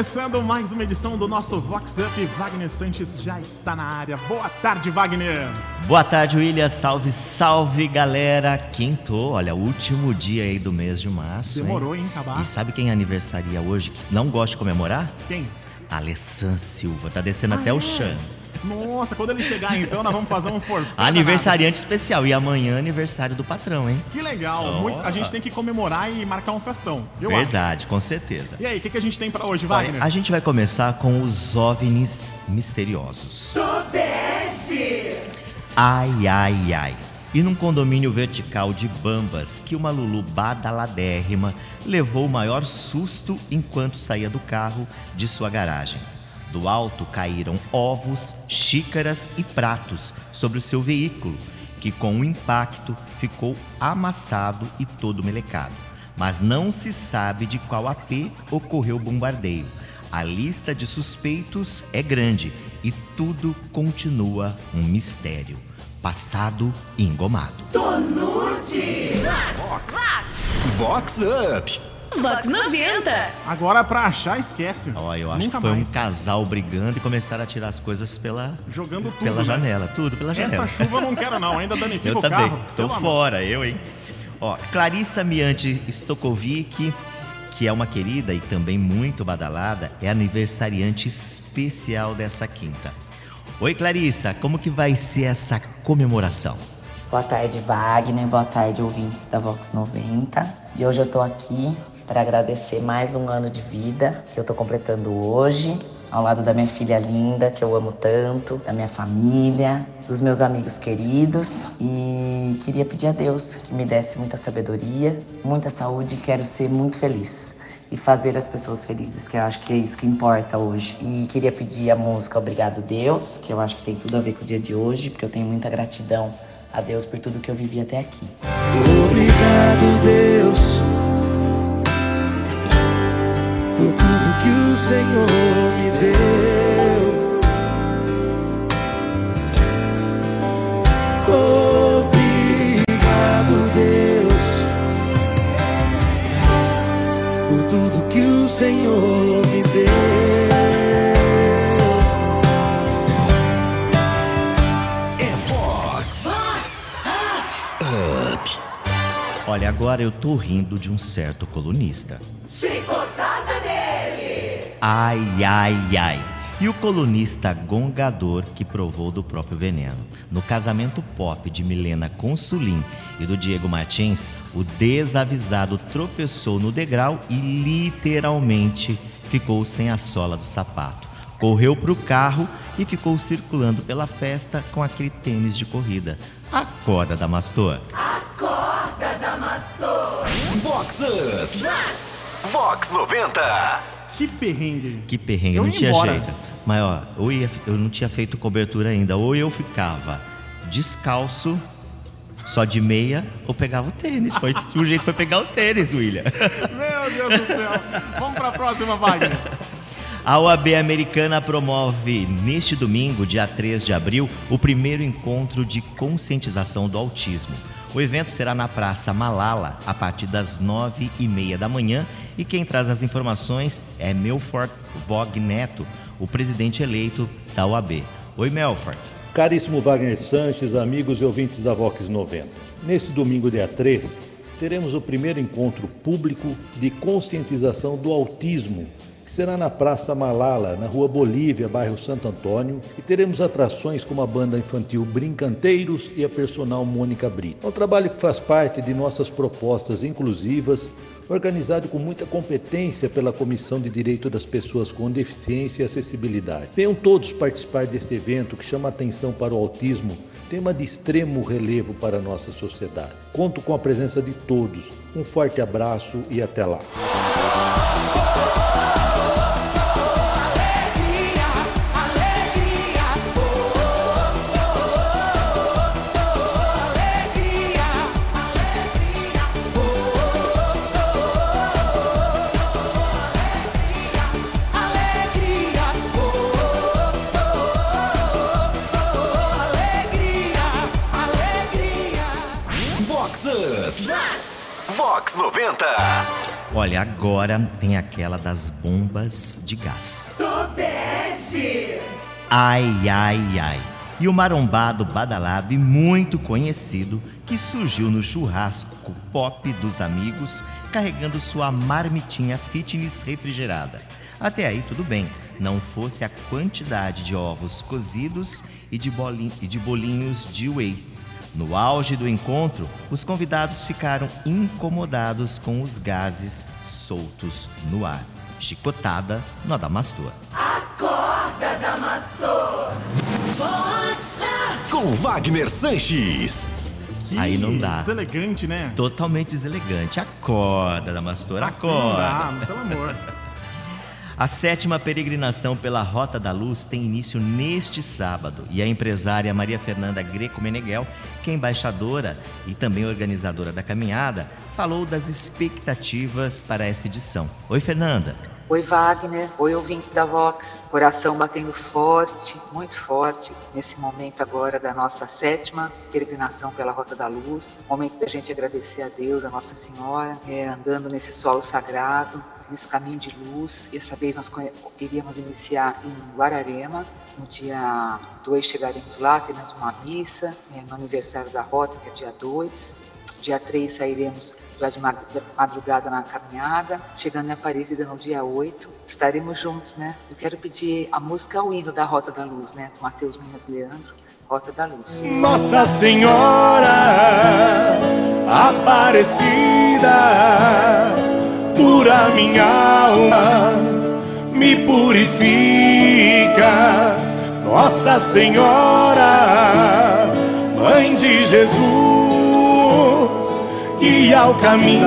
começando mais uma edição do nosso Vox Up. Wagner Sanches já está na área. Boa tarde, Wagner. Boa tarde, William. Salve, salve, galera. Quintou, olha, último dia aí do mês de março. Demorou, hein, acabar. E sabe quem aniversaria hoje que não gosta de comemorar? Quem? Alessã Silva. Tá descendo até o chão. Nossa, quando ele chegar então, nós vamos fazer um forfã. Aniversariante especial. E amanhã é aniversário do patrão, hein? Que legal. Oh. Muito, a gente tem que comemorar e marcar um festão. Verdade, acho. Com certeza. E aí, o que a gente tem pra hoje, Wagner? Olha, a gente vai começar com os OVNIs misteriosos. Sudeste! Ai, ai, ai. E num condomínio vertical de Bambas, que uma Lulu Badaladérrima levou o maior susto enquanto saía do carro de sua garagem. Do alto caíram ovos, xícaras e pratos sobre o seu veículo, que com o impacto ficou amassado e todo melecado. Mas não se sabe de qual AP ocorreu o bombardeio. A lista de suspeitos é grande e tudo continua um mistério. Passado e engomado. Tonute! Vox Up! Vox 90. Agora pra achar, esquece. Ó, eu acho que foi um casal brigando e começaram a tirar as coisas pela... Jogando tudo, pela janela, né? Tudo pela janela. Essa chuva eu não quero não, ainda danifica o carro. Eu também, tô fora, eu, hein. Ó, Clarissa Miante Stokovic, que é uma querida e também muito badalada, é aniversariante especial dessa quinta. Oi, Clarissa, como que vai ser essa comemoração? Boa tarde, Wagner, boa tarde, ouvintes da Vox 90. E hoje eu tô aqui para agradecer mais um ano de vida que eu tô completando hoje, ao lado da minha filha linda, que eu amo tanto, da minha família, dos meus amigos queridos. E queria pedir a Deus que me desse muita sabedoria, muita saúde, e quero ser muito feliz e fazer as pessoas felizes, que eu acho que é isso que importa hoje. E queria pedir a música Obrigado Deus, que eu acho que tem tudo a ver com o dia de hoje, porque eu tenho muita gratidão a Deus por tudo que eu vivi até aqui. Obrigado, Deus, por tudo que o Senhor me deu. Obrigado, Deus, por tudo que o Senhor me deu. É Vox Up. Olha, agora eu tô rindo de um certo colunista. Ai, ai, ai. E o colunista gongador que provou do próprio veneno. No casamento pop de Milena Consulim e do Diego Martins, o desavisado tropeçou no degrau e literalmente ficou sem a sola do sapato. Correu pro carro e ficou circulando pela festa com aquele tênis de corrida. Acorda, Damastor! Acorda, Damastor! Vox Up! Vox 90! Que perrengue. Que perrengue, eu não tinha jeito. Mas ó, eu não tinha feito cobertura ainda. Ou eu ficava descalço, só de meia, ou pegava o tênis. O jeito foi pegar o tênis, William. Meu Deus do céu. Vamos pra próxima, Wagner. A UAB Americana promove, neste domingo, dia 3 de abril, o primeiro encontro de conscientização do autismo. O evento será na Praça Malala, a partir das 9h30 da manhã. E quem traz as informações é Melfort Vog Neto, o presidente eleito da UAB. Oi, Melfort. Caríssimo Wagner Sanches, amigos e ouvintes da Vox 90. Neste domingo, dia 3, teremos o primeiro encontro público de conscientização do autismo, que será na Praça Malala, na Rua Bolívia, bairro Santo Antônio, e teremos atrações como a banda infantil Brincanteiros e a personal Mônica Brito. É um trabalho que faz parte de nossas propostas inclusivas, organizado com muita competência pela Comissão de Direito das Pessoas com Deficiência e Acessibilidade. Venham todos participar deste evento que chama a atenção para o autismo, tema de extremo relevo para a nossa sociedade. Conto com a presença de todos. Um forte abraço e até lá. Vox 90. Olha, agora tem aquela das bombas de gás. Tobeste! Ai, ai, ai. E o marombado badalado e muito conhecido que surgiu no churrasco pop dos amigos carregando sua marmitinha fitness refrigerada. Até aí tudo bem, não fosse a quantidade de ovos cozidos e de bolinhos de whey. No auge do encontro, os convidados ficaram incomodados com os gases soltos no ar. Chicotada no Damastor. Acorda, Damastor! Força! Com Wagner Sanches. Aí não dá. Deselegante, né? Totalmente deselegante. Acorda, Damastor, acorda. Não dá, pelo amor. A sétima peregrinação pela Rota da Luz tem início neste sábado e a empresária Maria Fernanda Greco Meneghel, que é embaixadora e também organizadora da caminhada, falou das expectativas para essa edição. Oi, Fernanda. Oi, Wagner. Oi, ouvintes da Vox. Coração batendo forte, muito forte, nesse momento agora da nossa sétima peregrinação pela Rota da Luz. Momento da gente agradecer a Deus, a Nossa Senhora, andando nesse solo sagrado, nesse caminho de luz. Essa vez nós iríamos iniciar em Guararema, no dia 2 chegaremos lá, teremos uma missa no aniversário da Rota, que é dia 2, dia 3 sairemos lá de madrugada na caminhada, chegando em Aparecida no dia 8, estaremos juntos, né? Eu quero pedir a música, o hino da Rota da Luz, né? Do Matheus Minas, Leandro, Rota da Luz. Nossa Senhora Aparecida, pura minha alma, me purifica, Nossa Senhora, Mãe de Jesus, e ao caminho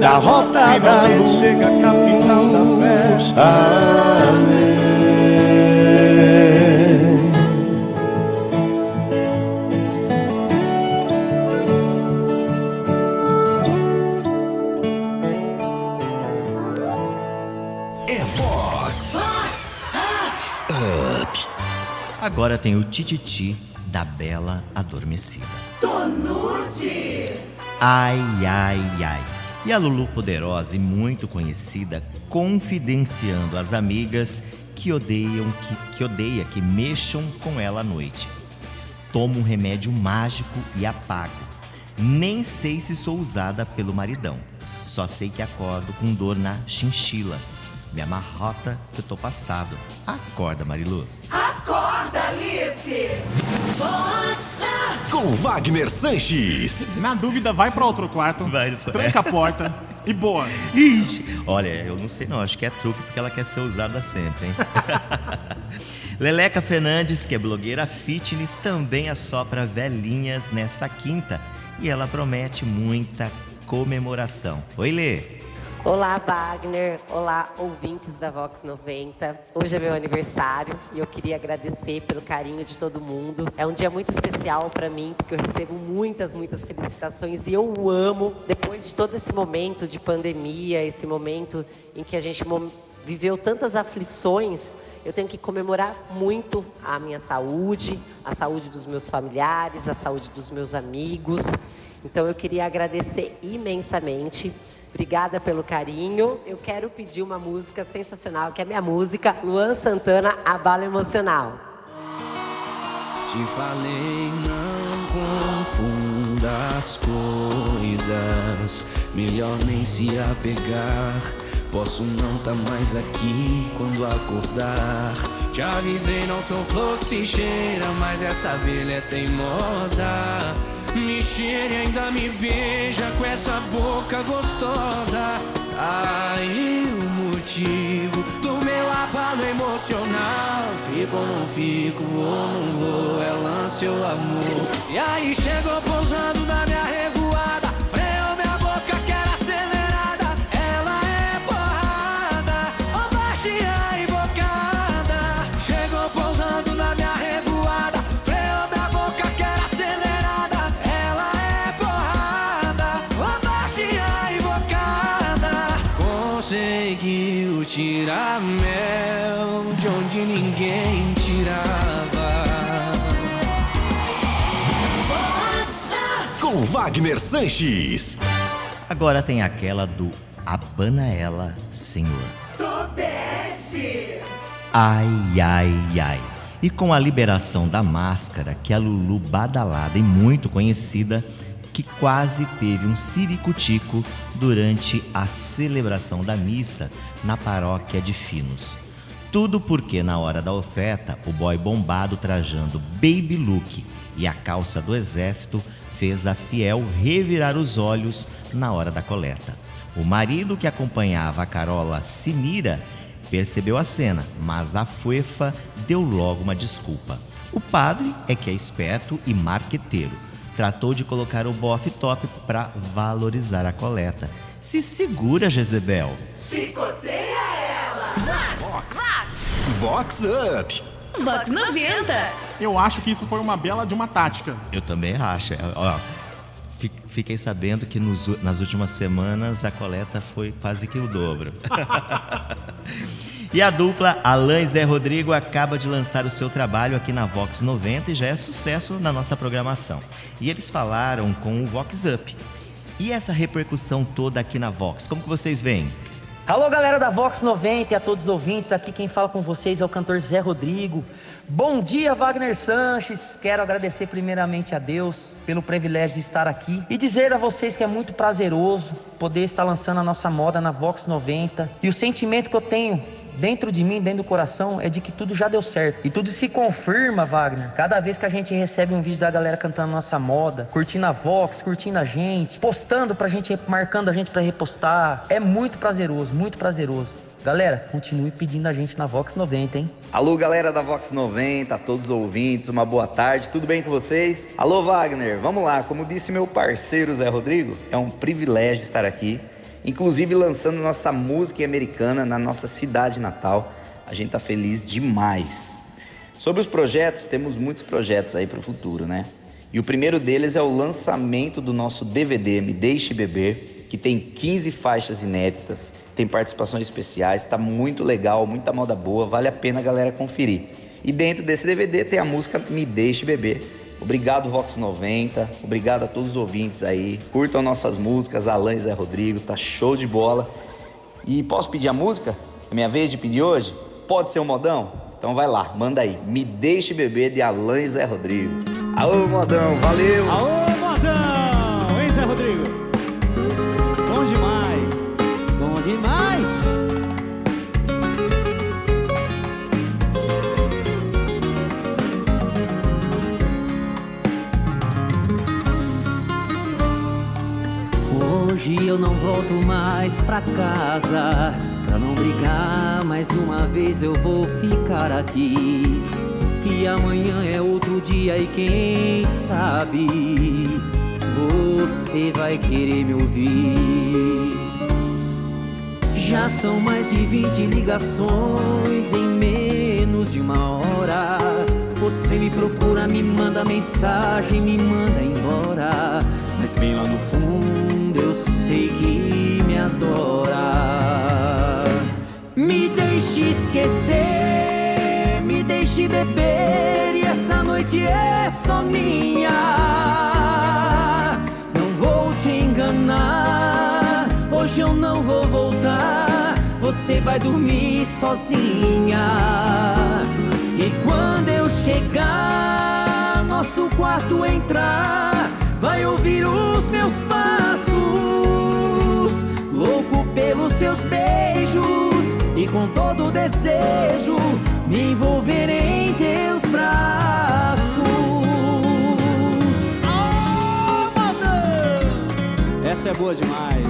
da Rota da Luz chega a capital da festa. Amém. Agora tem o tititi da Bela Adormecida. Tô nude! Ai, ai, ai. E a Lulu poderosa e muito conhecida, confidenciando as amigas que odeia que mexam com ela à noite. Tomo um remédio mágico e apago. Nem sei se sou usada pelo maridão. Só sei que acordo com dor na chinchila. Me amarrota que eu tô passado. Acorda, Marilu. Acorda, Alice. Força! Com Wagner Sanches. Na dúvida, vai pra outro quarto. Tranca a porta e boa. Ixi. Olha, eu não sei não. Acho que é truque porque ela quer ser usada sempre, hein? Leleca Fernandes, que é blogueira fitness, também assopra velhinhas nessa quinta. E ela promete muita comemoração. Oi, Lê. Olá, Wagner. Olá, ouvintes da Vox 90. Hoje é meu aniversário e eu queria agradecer pelo carinho de todo mundo. É um dia muito especial para mim, porque eu recebo muitas felicitações e eu o amo. Depois de todo esse momento de pandemia, esse momento em que a gente viveu tantas aflições, eu tenho que comemorar muito a minha saúde, a saúde dos meus familiares, a saúde dos meus amigos. Então eu queria agradecer imensamente. Obrigada pelo carinho. Eu quero pedir uma música sensacional, que é minha música, Luan Santana, A Bala Emocional. Te falei, não confunda as coisas, melhor nem se apegar. Posso não tá mais aqui quando acordar. Te avisei, não sou flor que se cheira, mas essa abelha é teimosa. Me cheira e ainda me beija com essa boca gostosa. Aí o motivo do meu abalo emocional. Fico ou não fico, vou ou não vou, é lance ou amor. E aí chegou pousando na minha revoada, freou minha boca que era acelerada. Ela é porrada, ou baixinha invocada. Chegou pousando na minha revoada, freou minha boca que era acelerada. Conseguiu tirar mel de onde ninguém tirava. Com Wagner Sanches. Agora tem aquela do Abana Ela, Senhor. Tobeste! Ai, ai, ai. E com a liberação da máscara, que a Lulu badalada e muito conhecida, que quase teve um ciricutico durante a celebração da missa na paróquia de Finos. Tudo porque na hora da oferta, o boy bombado trajando baby look e a calça do exército fez a fiel revirar os olhos na hora da coleta. O marido que acompanhava a Carola Cinira percebeu a cena, mas a fuefa deu logo uma desculpa. O padre é que é esperto e marqueteiro. Tratou de colocar o bofe top para valorizar a coleta. Se segura, Jezebel! Chicoteia ela! Vox Up! Vox 90! Eu acho que isso foi uma bela de uma tática. Eu também acho. Ó, fiquei sabendo que nas últimas semanas a coleta foi quase que o dobro. E a dupla Alain e Zé Rodrigo acaba de lançar o seu trabalho aqui na Vox 90 e já é sucesso na nossa programação. E eles falaram com o Vox Up. E essa repercussão toda aqui na Vox, como que vocês veem? Alô, galera da Vox 90 e a todos os ouvintes, aqui quem fala com vocês é o cantor Zé Rodrigo. Bom dia, Wagner Sanches. Quero agradecer primeiramente a Deus pelo privilégio de estar aqui e dizer a vocês que é muito prazeroso poder estar lançando a nossa moda na Vox 90. E o sentimento que eu tenho dentro de mim, dentro do coração, é de que tudo já deu certo. E tudo se confirma, Wagner. Cada vez que a gente recebe um vídeo da galera cantando nossa moda, curtindo a Vox, curtindo a gente, postando pra gente, marcando a gente pra repostar, é muito prazeroso, muito prazeroso. Galera, continue pedindo a gente na Vox 90, hein? Alô, galera da Vox 90, a todos os ouvintes, uma boa tarde, tudo bem com vocês? Alô, Wagner, vamos lá. Como disse meu parceiro Zé Rodrigo, é um privilégio estar aqui, inclusive lançando nossa música americana na nossa cidade natal. A gente tá feliz demais. Sobre os projetos, temos muitos projetos aí para o futuro, né? E o primeiro deles é o lançamento do nosso DVD Me Deixe Beber, que tem 15 faixas inéditas, tem participações especiais, tá muito legal, muita moda boa, vale a pena a galera conferir. E dentro desse DVD tem a música Me Deixe Beber. Obrigado, Vox 90, obrigado a todos os ouvintes aí, curtam nossas músicas, Alain e Zé Rodrigo, tá show de bola. E posso pedir a música? É minha vez de pedir hoje? Pode ser um modão? Então vai lá, manda aí, Me Deixe Beber de Alain e Zé Rodrigo. Aô, modão, valeu! Aô, modão, hein, Zé Rodrigo? Bom demais, bom demais! Hoje eu não volto mais pra casa, pra não brigar, mais uma vez eu vou ficar aqui. E amanhã é outro dia e quem sabe você vai querer me ouvir. Já são mais de 20 ligações em menos de uma hora. Você me procura, me manda mensagem, me manda embora, mas bem lá no fundo sei que me adora. Me deixe esquecer, me deixe beber, e essa noite é só minha. Não vou te enganar, hoje eu não vou voltar, você vai dormir sozinha. E quando eu chegar, nosso quarto entrar, vai ouvir os meus passos, louco pelos seus beijos, e com todo desejo me envolver em teus braços. Oh, madame! Essa é boa demais.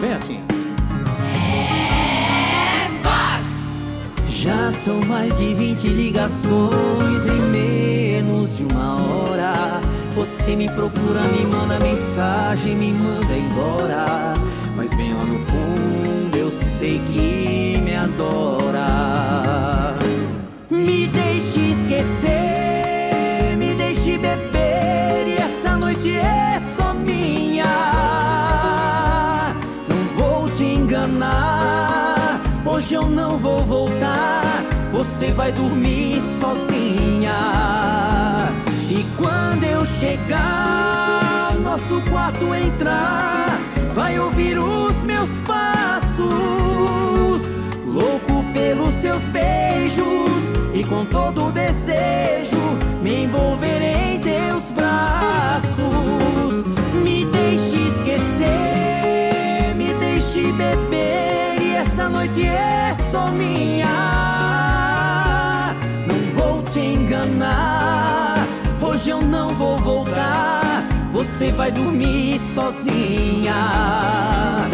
Vem assim. Já são mais de 20 ligações em menos de uma hora. Você me procura, me manda mensagem, me manda embora, mas bem lá no fundo eu sei que me adora. Me deixe esquecer, me deixe beber, e essa noite é só minha. Não vou te enganar, Hoje eu não vou voltar, você vai dormir sozinha. E quando eu chegar, nosso quarto entrar, vai ouvir os meus passos, louco pelos seus beijos, e com todo o desejo me envolver em teus braços. Me deixe esquecer, me deixe beber, e essa noite é só minha. Não vou te enganar, hoje eu não vou voltar, você vai dormir sozinha.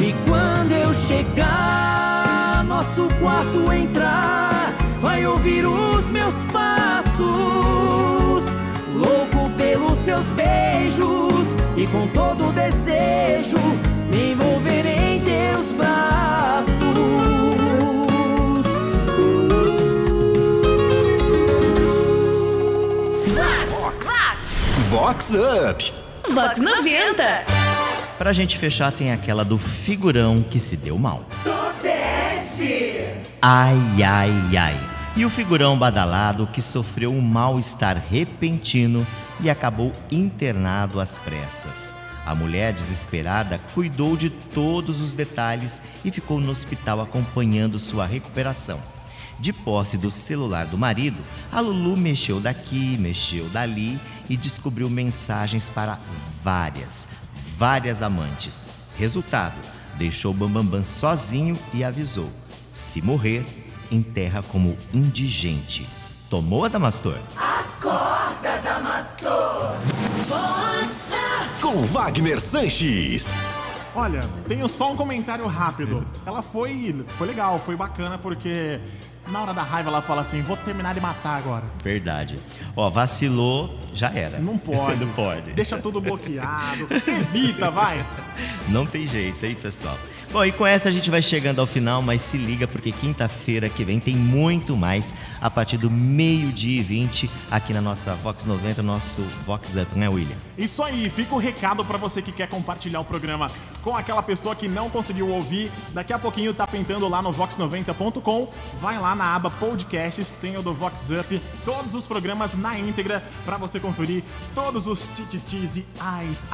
E quando eu chegar, nosso quarto entrar, vai ouvir os meus passos, louco pelos seus beijos, e com todo o desejo me envolver em teus braços. Vox Up! Vox 90! Pra gente fechar, tem aquela do figurão que se deu mal. Ai, ai, ai. E o figurão badalado que sofreu um mal-estar repentino e acabou internado às pressas. A mulher desesperada cuidou de todos os detalhes e ficou no hospital acompanhando sua recuperação. De posse do celular do marido, a Lulu mexeu daqui, mexeu dali e descobriu mensagens para várias amantes. Resultado, deixou o Bambambam sozinho e avisou: se morrer, enterra como indigente. Tomou, Damastor? Acorda, Damastor! Força! Com Wagner Sanches. Olha, tenho só um comentário rápido. Ela foi legal, foi bacana, porque na hora da raiva ela fala assim: vou terminar de matar agora. Verdade. Ó, vacilou, já era. Não pode. Não pode. Deixa tudo bloqueado. Evita, vai. Não tem jeito, hein, pessoal? Bom, e com essa a gente vai chegando ao final, mas se liga porque quinta-feira que vem tem muito mais a partir do 12:20 aqui na nossa Vox 90, nosso Vox Up, né, William? Isso aí, fica o recado pra você que quer compartilhar o programa com aquela pessoa que não conseguiu ouvir. Daqui a pouquinho tá pintando lá no vox90.com, vai lá na aba Podcasts, tem o do Vox Up, todos os programas na íntegra pra você conferir todos os tititis e ais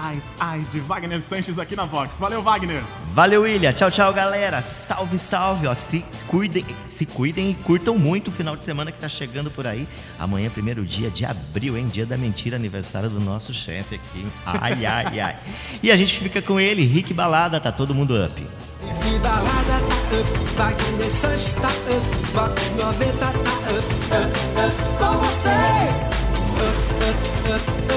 de Wagner Sanches aqui na Vox. Valeu, Wagner! Valeu, William! Tchau, tchau, galera! Salve, salve! Ó, se cuidem e curtam muito o final de semana que tá chegando por aí. Amanhã, primeiro dia de abril, hein? Dia da mentira, aniversário do nosso chefe aqui. Ai. E a gente fica com ele, Rick Balada, tá todo mundo up. Rick Balada tá up, Wagner Sanches tá up, Vox 90 tá up, up, up, com vocês! Up, up, up, up.